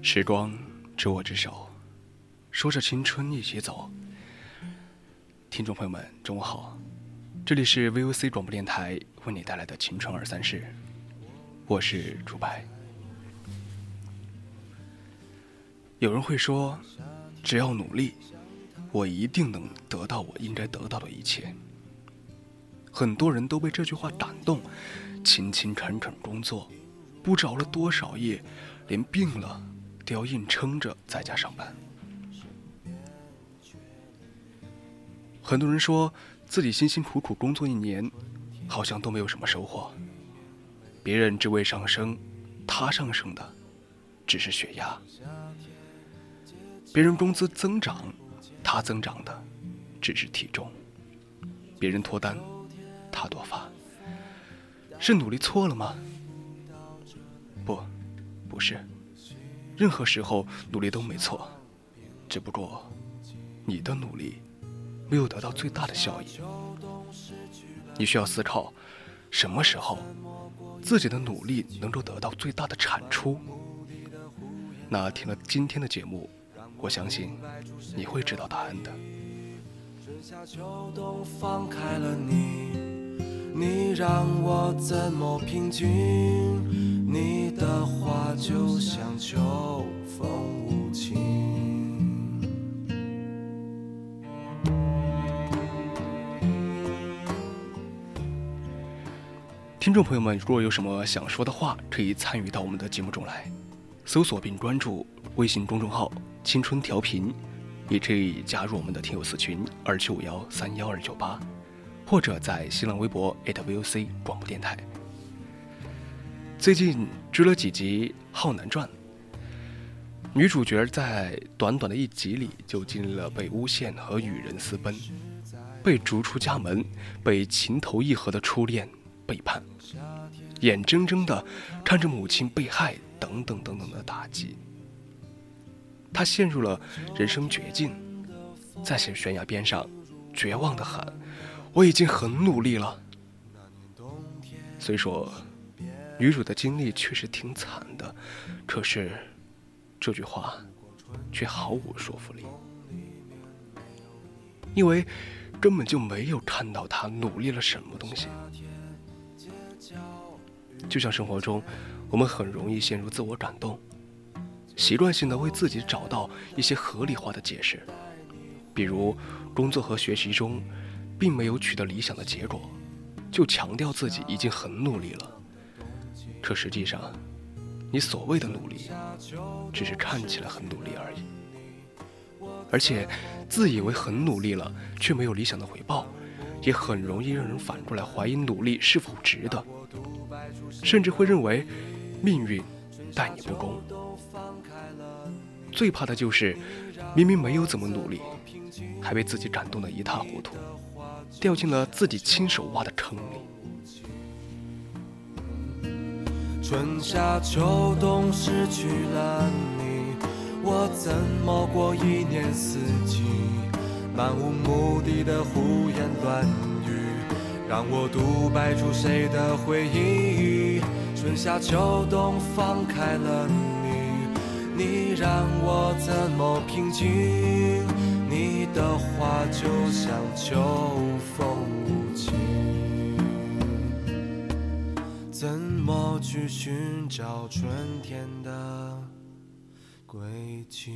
时光执我之手，说着青春一起走。听众朋友们，中午好，这里是 VOC 广播电台为你带来的青春234，我是主白。有人会说，只要努力，我一定能得到我应该得到的一切。很多人都被这句话感动，勤勤恳恳工作，不知熬了多少夜，连病了都要硬撑着在家上班。很多人说自己辛辛苦苦工作1年，好像都没有什么收获。别人职位上升，他上升的只是血压；别人工资增长，他增长的只是体重；别人脱单，他脱发。是努力错了吗？不是。任何时候努力都没错，只不过你的努力没有得到最大的效益。你需要思考，什么时候自己的努力能够得到最大的产出。那听了今天的节目，我相信你会知道答案的。春夏秋冬放开了你让我怎么平均，你的话就像秋风无情。听众朋友们，如果有什么想说的话，可以参与到我们的节目中来，搜索并关注微信公众号青春调频，也可以加入我们的听友私群2751319298，或者在新浪微博 @VOC 广播电台。最近追了几集《浩南传》，女主角在短短的1集里就经历了被诬陷和与人私奔，被逐出家门，被情投意合的初恋背叛，眼睁睁地看着母亲被害，等等等等的打击，她陷入了人生绝境，在悬崖边上绝望地喊：“我已经很努力了。”虽说女主的经历确实挺惨的，可是这句话却毫无说服力，因为根本就没有看到她努力了什么东西。就像生活中，我们很容易陷入自我感动，习惯性的为自己找到一些合理化的解释，比如工作和学习中并没有取得理想的结果，就强调自己已经很努力了。可实际上，你所谓的努力只是看起来很努力而已，而且自以为很努力了却没有理想的回报，也很容易让人反过来怀疑努力是否值得，甚至会认为命运待你不公。最怕的就是明明没有怎么努力，还被自己感动得一塌糊涂，掉进了自己亲手挖的坑里。春夏秋冬失去了你，我怎么过1年4季？漫无目的的胡言乱语，让我独白出谁的回忆。春夏秋冬放开了你，你让我怎么平静？你的话就想秋风无情，怎么去寻找春天的轨迹？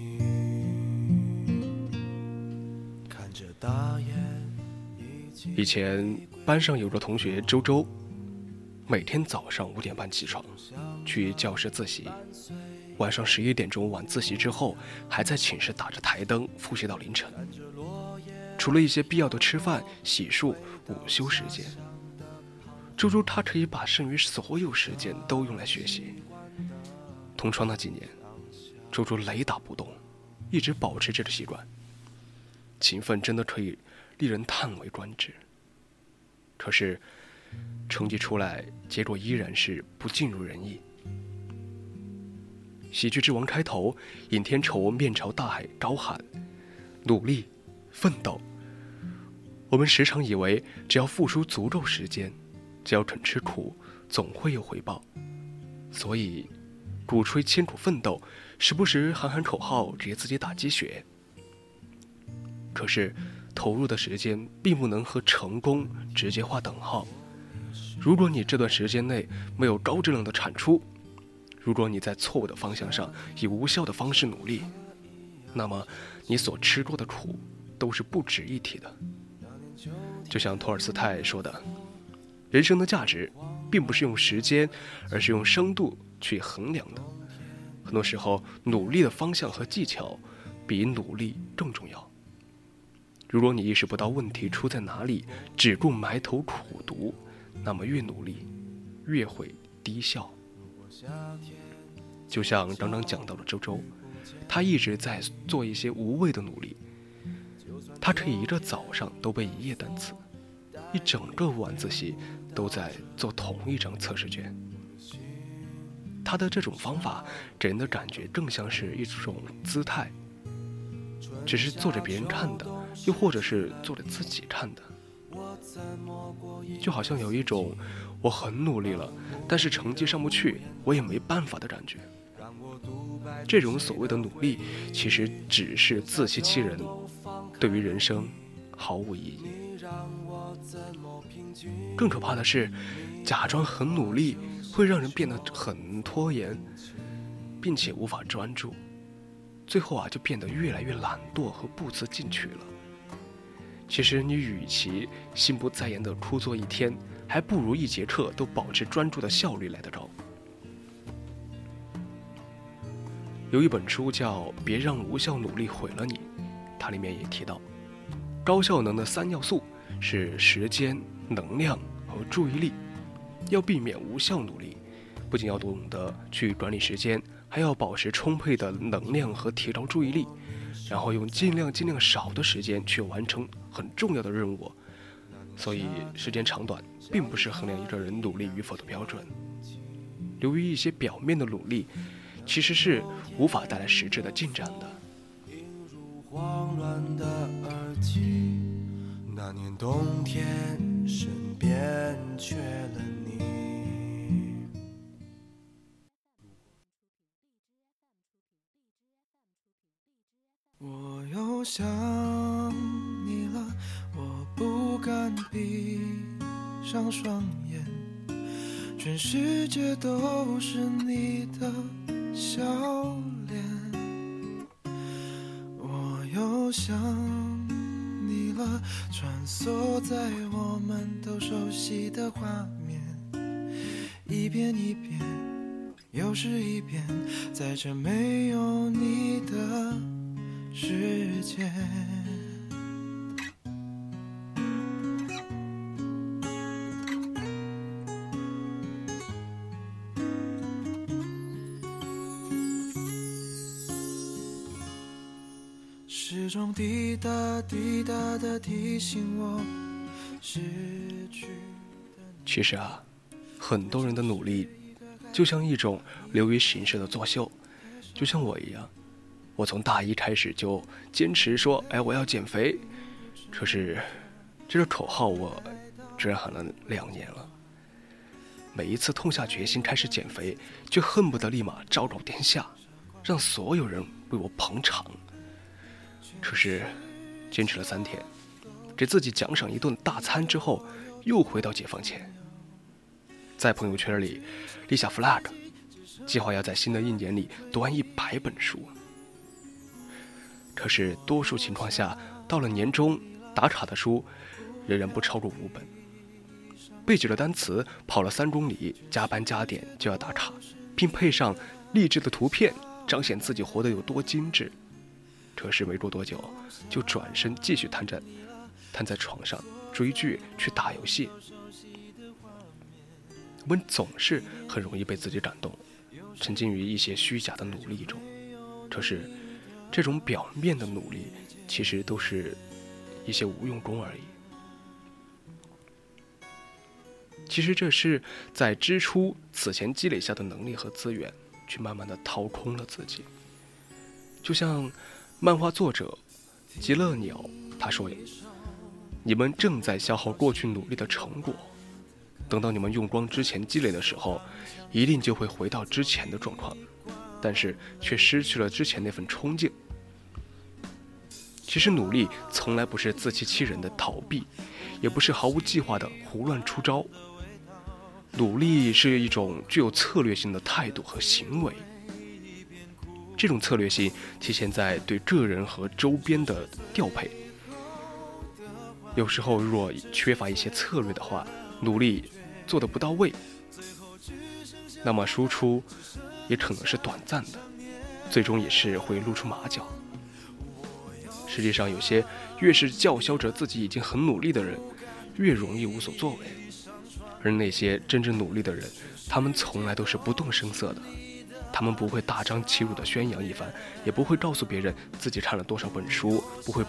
看着大雁。以前班上有个同学周周，每天早上5点半起床，去教室自习，晚上11点钟晚自习之后，还在寝室打着台灯复习到凌晨。除了一些必要的吃饭、洗漱、午休时间，周周他可以把剩余所有时间都用来学习。同窗那几年，周周雷打不动，一直保持这个习惯。勤奋真的可以令人叹为观止。可是成绩出来，结果依然是不尽如人意。喜剧之王开头，尹天仇面朝大海高喊努力奋斗。我们时常以为只要付出足够时间，只要肯吃苦，总会有回报，所以鼓吹艰苦奋斗，时不时喊喊口号给自己打鸡血。可是投入的时间并不能和成功直接画等号。如果你这段时间内没有高质量的产出，如果你在错误的方向上以无效的方式努力，那么你所吃过的苦都是不值一提的。就像托尔斯泰说的，人生的价值并不是用时间，而是用深度去衡量的。很多时候，努力的方向和技巧比努力更重要。如果你意识不到问题出在哪里，只顾埋头苦读，那么越努力越会低效。就像刚刚讲到的周周，他一直在做一些无谓的努力。他可以一个早上都背一页单词，一整个晚自习都在做同一张测试卷。他的这种方法给人的感觉更像是一种姿态，只是做着别人看的，又或者是做着自己看的。就好像有一种我很努力了，但是成绩上不去，我也没办法的感觉。这种所谓的努力，其实只是自欺欺人，对于人生毫无意义。更可怕的是，假装很努力会让人变得很拖延，并且无法专注，最后就变得越来越懒惰和不思进取了。其实你与其心不在焉地枯坐一天，还不如一节课都保持专注的效率来得高。有一本书叫《别让无效努力毁了你》，它里面也提到，高效能的3要素是时间、能量和注意力。要避免无效努力，不仅要懂得去管理时间，还要保持充沛的能量和提高注意力，然后用尽量少的时间去完成很重要的任务。所以时间长短并不是衡量一个人努力与否的标准。由于一些表面的努力，其实是无法带来实质的进展的。慌乱的耳机，那年冬天身边缺了你。我又想你了，我不敢闭上双眼，全世界都是你的笑脸。我又想你了，穿梭在我们都熟悉的画面，一遍一遍又是一遍，在这没有你的世界。时钟滴答滴答的提醒我失去。其实啊，很多人的努力就像一种流于形式的作秀，就像我一样。我从大1开始就坚持说，我要减肥。可是这个口号我居然喊了2年了。每一次痛下决心开始减肥，就恨不得立马昭告天下，让所有人为我捧场。可是坚持了3天，给自己奖赏一顿大餐之后，又回到解放前。在朋友圈里立下 flag， 计划要在新的一年里读完100本书。可是多数情况下，到了年终打卡的书仍然不超过5本。背几个单词，跑了3公里，加班加点就要打卡，并配上励志的图片，彰显自己活得有多精致。可是没过多久，就转身继续瘫在床上追剧，去打游戏。我们总是很容易被自己感动，沉浸于一些虚假的努力中。可是这种表面的努力，其实都是一些无用功而已。其实这是在支出此前积累下的能力和资源，去慢慢的掏空了自己。就像漫画作者极乐鸟他说的，你们正在消耗过去努力的成果，等到你们用光之前积累的时候，一定就会回到之前的状况，但是却失去了之前那份冲劲。其实努力从来不是自欺欺人的逃避，也不是毫无计划的胡乱出招。努力是一种具有策略性的态度和行为，这种策略性体现在对个人和周边的调配。有时候若缺乏一些策略的话，努力做得不到位，那么输出也可能是短暂的，最终也是会露出马脚。实际上有些越是叫嚣着自己已经很努力的人，越容易无所作为，而那些真正努力的人，他们从来都是不动声色的，他们不会大张旗鼓的宣扬一番，也不会告诉别人自己看了多少本书，不会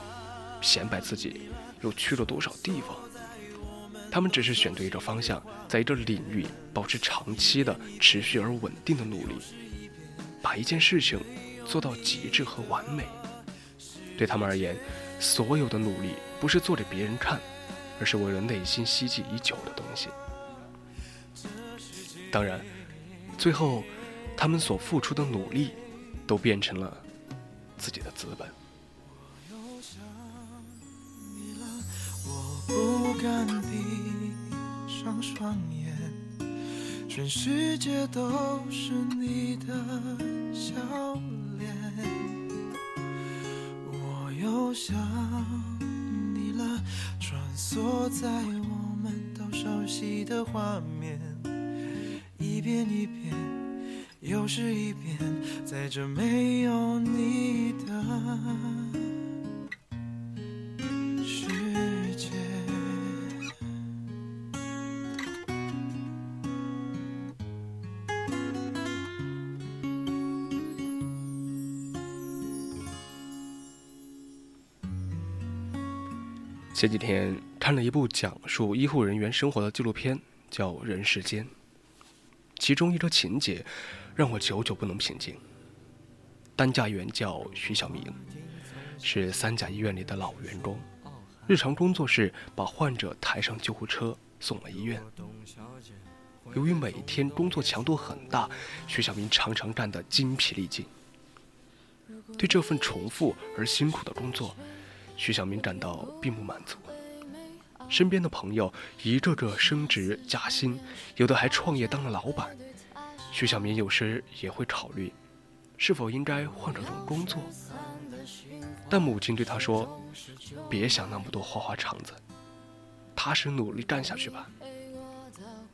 显摆自己又去了多少地方。他们只是选对一个方向，在一个领域保持长期的持续而稳定的努力，把一件事情做到极致和完美。对他们而言，所有的努力不是做给别人看，而是为了内心希冀已久的东西。当然最后他们所付出的努力都变成了自己的资本。我不敢闭上双眼，全世界都是你的笑脸，我又想你了，穿梭在我们都熟悉的画面，一遍一遍又是一遍，在这没有你的世界。前几天看了一部讲述医护人员生活的纪录片，叫《人世间》。其中一个情节让我久久不能平静。担架员叫徐小明，是3甲医院里的老员工，日常工作是把患者抬上救护车送往医院。由于每天工作强度很大，徐小明常常干得精疲力尽。对这份重复而辛苦的工作，徐小明感到并不满足。身边的朋友一个个升职加薪，有的还创业当了老板。徐小明有时也会考虑是否应该换种工作，但母亲对他说，别想那么多花花肠子，踏实努力干下去吧，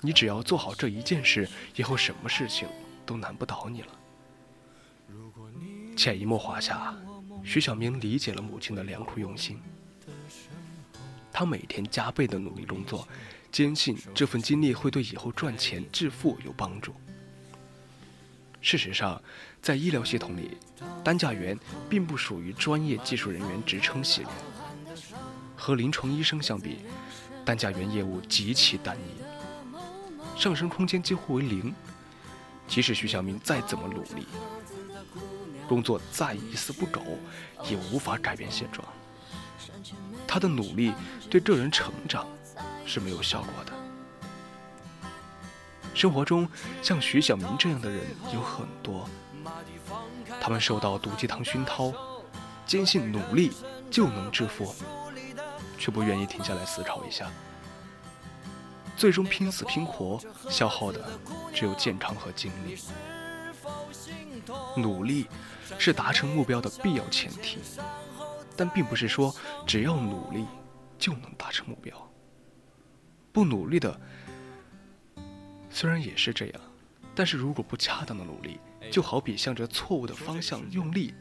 你只要做好这一件事，以后什么事情都难不倒你了。潜移默化下，徐小明理解了母亲的良苦用心，他每天加倍的努力工作，坚信这份经历会对以后赚钱致富有帮助。事实上，在医疗系统里，担架员并不属于专业技术人员职称系列。和临床医生相比，担架员业务极其单一，上升空间几乎为0。即使徐小明再怎么努力，工作再一丝不苟，也无法改变现状。他的努力对个人成长是没有效果的。生活中像徐小明这样的人有很多，他们受到毒鸡汤熏陶，坚信努力就能致富，却不愿意停下来思考一下。最终拼死拼活，消耗的只有健康和精力。努力是达成目标的必要前提，但并不是说只要努力就能达成目标。不努力的虽然也是这样，但是如果不恰当的努力，就好比向着错误的方向用力，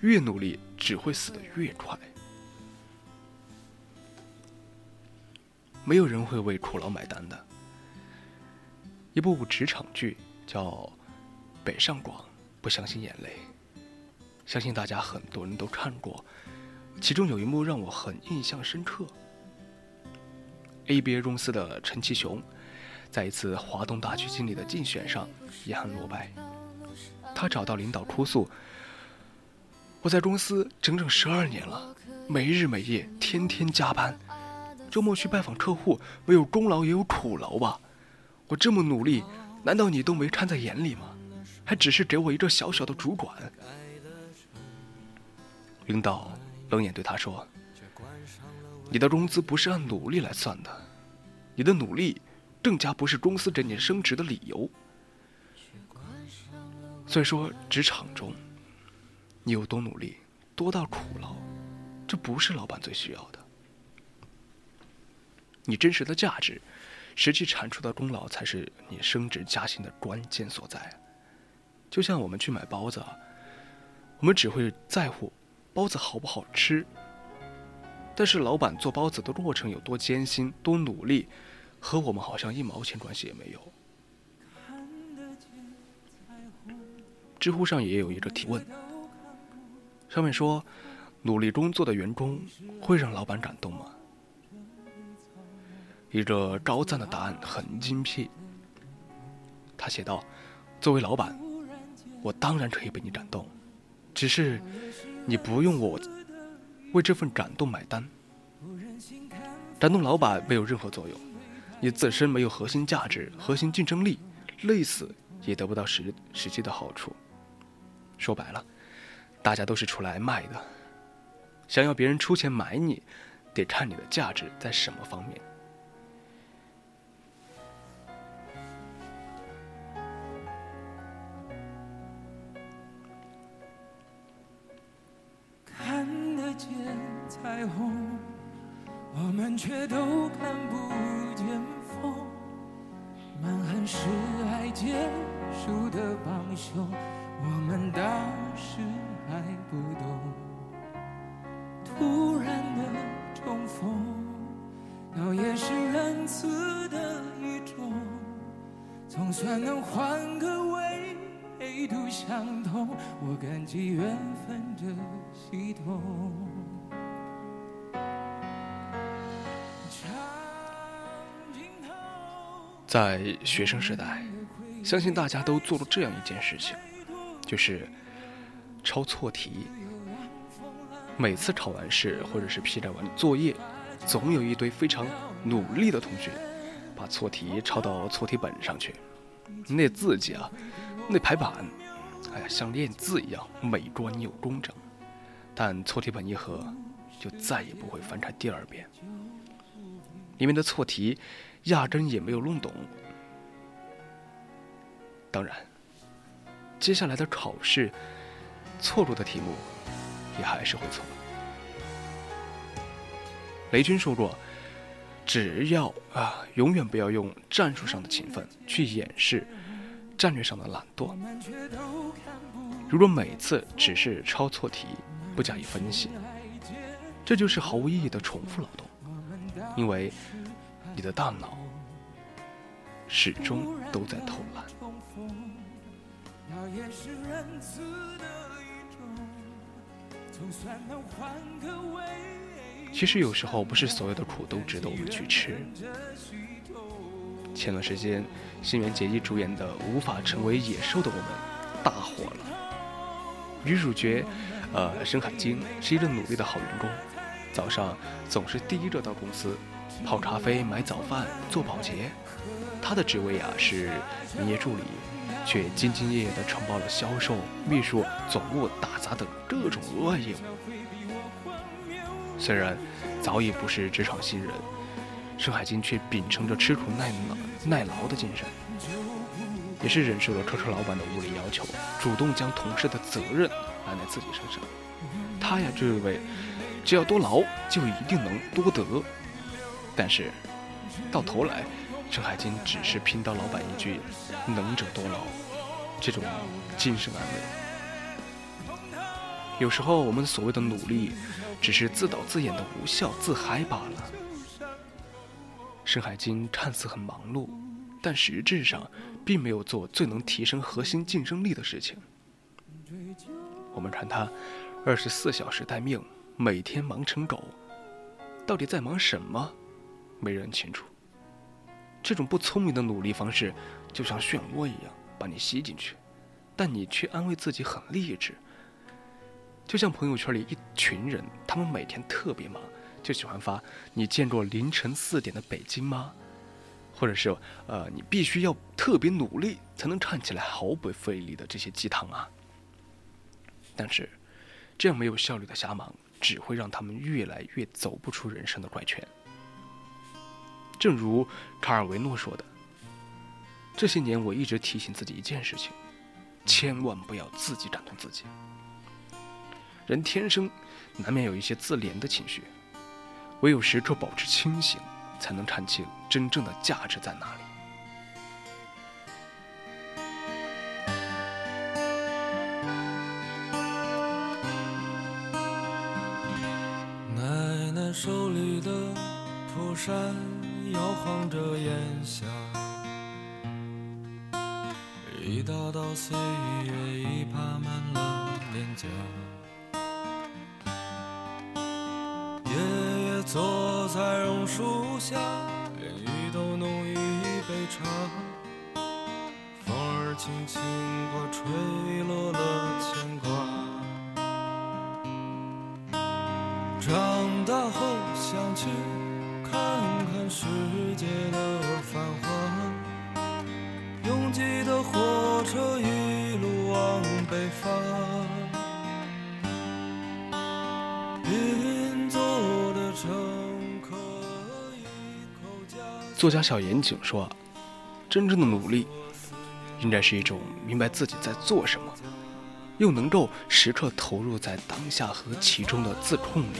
越努力只会死得越快。没有人会为苦劳买单的。一部职场剧叫《北上广不相信眼泪》，相信大家很多人都看过，其中有一幕让我很印象深刻。ABA 公司的陈其雄在一次华东大区经理的竞选上遗憾落败，他找到领导哭诉：我在公司整整12年了，没日没夜，天天加班，周末去拜访客户，没有功劳也有苦劳吧，我这么努力，难道你都没看在眼里吗？还只是给我一个小小的主管。领导冷眼对他说：你的工资不是按努力来算的，你的努力更加不是公司给你升职的理由。所以说，职场中你有多努力，多大苦劳，这不是老板最需要的。你真实的价值，实际产出的功劳，才是你升职加薪的关键所在。就像我们去买包子，我们只会在乎包子好不好吃，但是老板做包子的过程有多艰辛、多努力，和我们好像1毛钱关系也没有。知乎上也有一个提问，上面说：努力工作的员工会让老板感动吗？一个高赞的答案很精辟，他写道：作为老板，我当然可以被你感动，只是你不用我为这份感动买单。感动老板没有任何作用，你自身没有核心价值、核心竞争力，累死也得不到实际的好处。说白了，大家都是出来卖的，想要别人出钱买你，得看你的价值在什么方面。看得见彩虹，我们却都看不见风。满汉是爱结束的帮凶，我们当时还不懂。突然的重逢，倒也是仁慈的一种，总算能换个位，唯独相同。我感激缘分这系统。在学生时代，相信大家都做了这样一件事情，就是抄错题。每次考完试或者是批改完作业，总有一堆非常努力的同学把错题抄到错题本上去，那字迹啊，那排版，像练字一样美观又工整。但错题本一合，就再也不会翻开第二遍，里面的错题压根也没有弄懂。当然，接下来的考试，错过的题目也还是会错。雷军说过，只要永远不要用战术上的勤奋去掩饰战略上的懒惰。如果每次只是抄错题，不加以分析，这就是毫无意义的重复劳动，因为你的大脑始终都在偷懒。其实有时候不是所有的苦都值得我们去吃。前段时间，新垣结衣主演的《无法成为野兽的我们》大火了。女主角深海晶是一个努力的好员工，早上总是第一个到公司，泡咖啡、买早饭、做保洁。他的职位是营业助理，却兢兢业业地承包了销售、秘书、总务、打杂等各种额外业务。虽然早已不是职场新人，盛海金却秉承着吃苦耐劳的精神，也是忍受了车老板的无理要求，主动将同事的责任揽在自己身上。他呀就认为只要多劳就一定能多得，但是到头来盛海金只是拼到老板一句能者多劳这种精神安慰。有时候我们所谓的努力只是自导自演的无效自嗨罢了。盛海金看似很忙碌，但实质上并没有做最能提升核心竞争力的事情。我们看他24小时待命，每天忙成狗，到底在忙什么没人清楚。这种不聪明的努力方式就像漩涡一样把你吸进去，但你却安慰自己很励志。就像朋友圈里一群人，他们每天特别忙，就喜欢发你见过凌晨4点的北京吗，或者是你必须要特别努力才能看起来毫不费力的这些鸡汤啊。但是这样没有效率的瞎忙只会让他们越来越走不出人生的怪圈。正如卡尔维诺说的，这些年我一直提醒自己一件事情，千万不要自己感动自己。人天生难免有一些自怜的情绪，唯有时刻保持清醒，才能看清真正的价值在哪里。奶奶手里的蒲扇摇晃着烟霞，一道道岁月已爬满了脸颊，爷爷坐在榕树下，连雨都浓于一杯茶，风儿轻轻刮，吹落了牵挂。长大后想去看看世界的繁华，拥挤的火车一路往北方，作家小岩井说，真正的努力应该是一种明白自己在做什么，又能够时刻投入在当下和其中的自控力，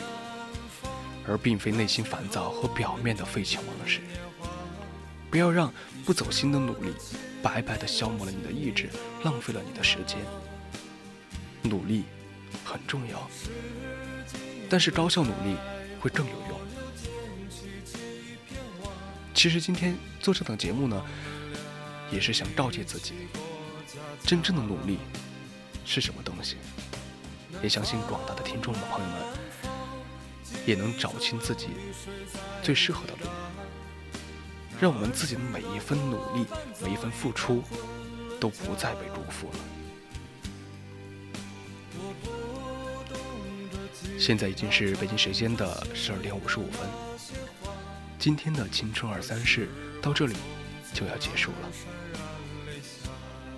而并非内心烦躁和表面的废寝忘食。不要让不走心的努力白白的消磨了你的意志，浪费了你的时间。努力很重要，但是高效努力会更有用。其实今天做这档节目呢，也是想告诫自己，真正的努力是什么东西。也相信广大的听众的朋友们也能找清自己最适合的路，让我们自己的每一分努力，每一分付出都不再被辜负了。现在已经是北京时间的12点55分，今天的青春23事到这里就要结束了，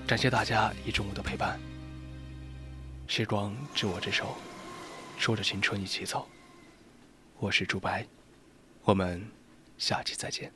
感谢大家一中午的陪伴。时光知我之手，说着青春一起走，我是朱白，我们下期再见。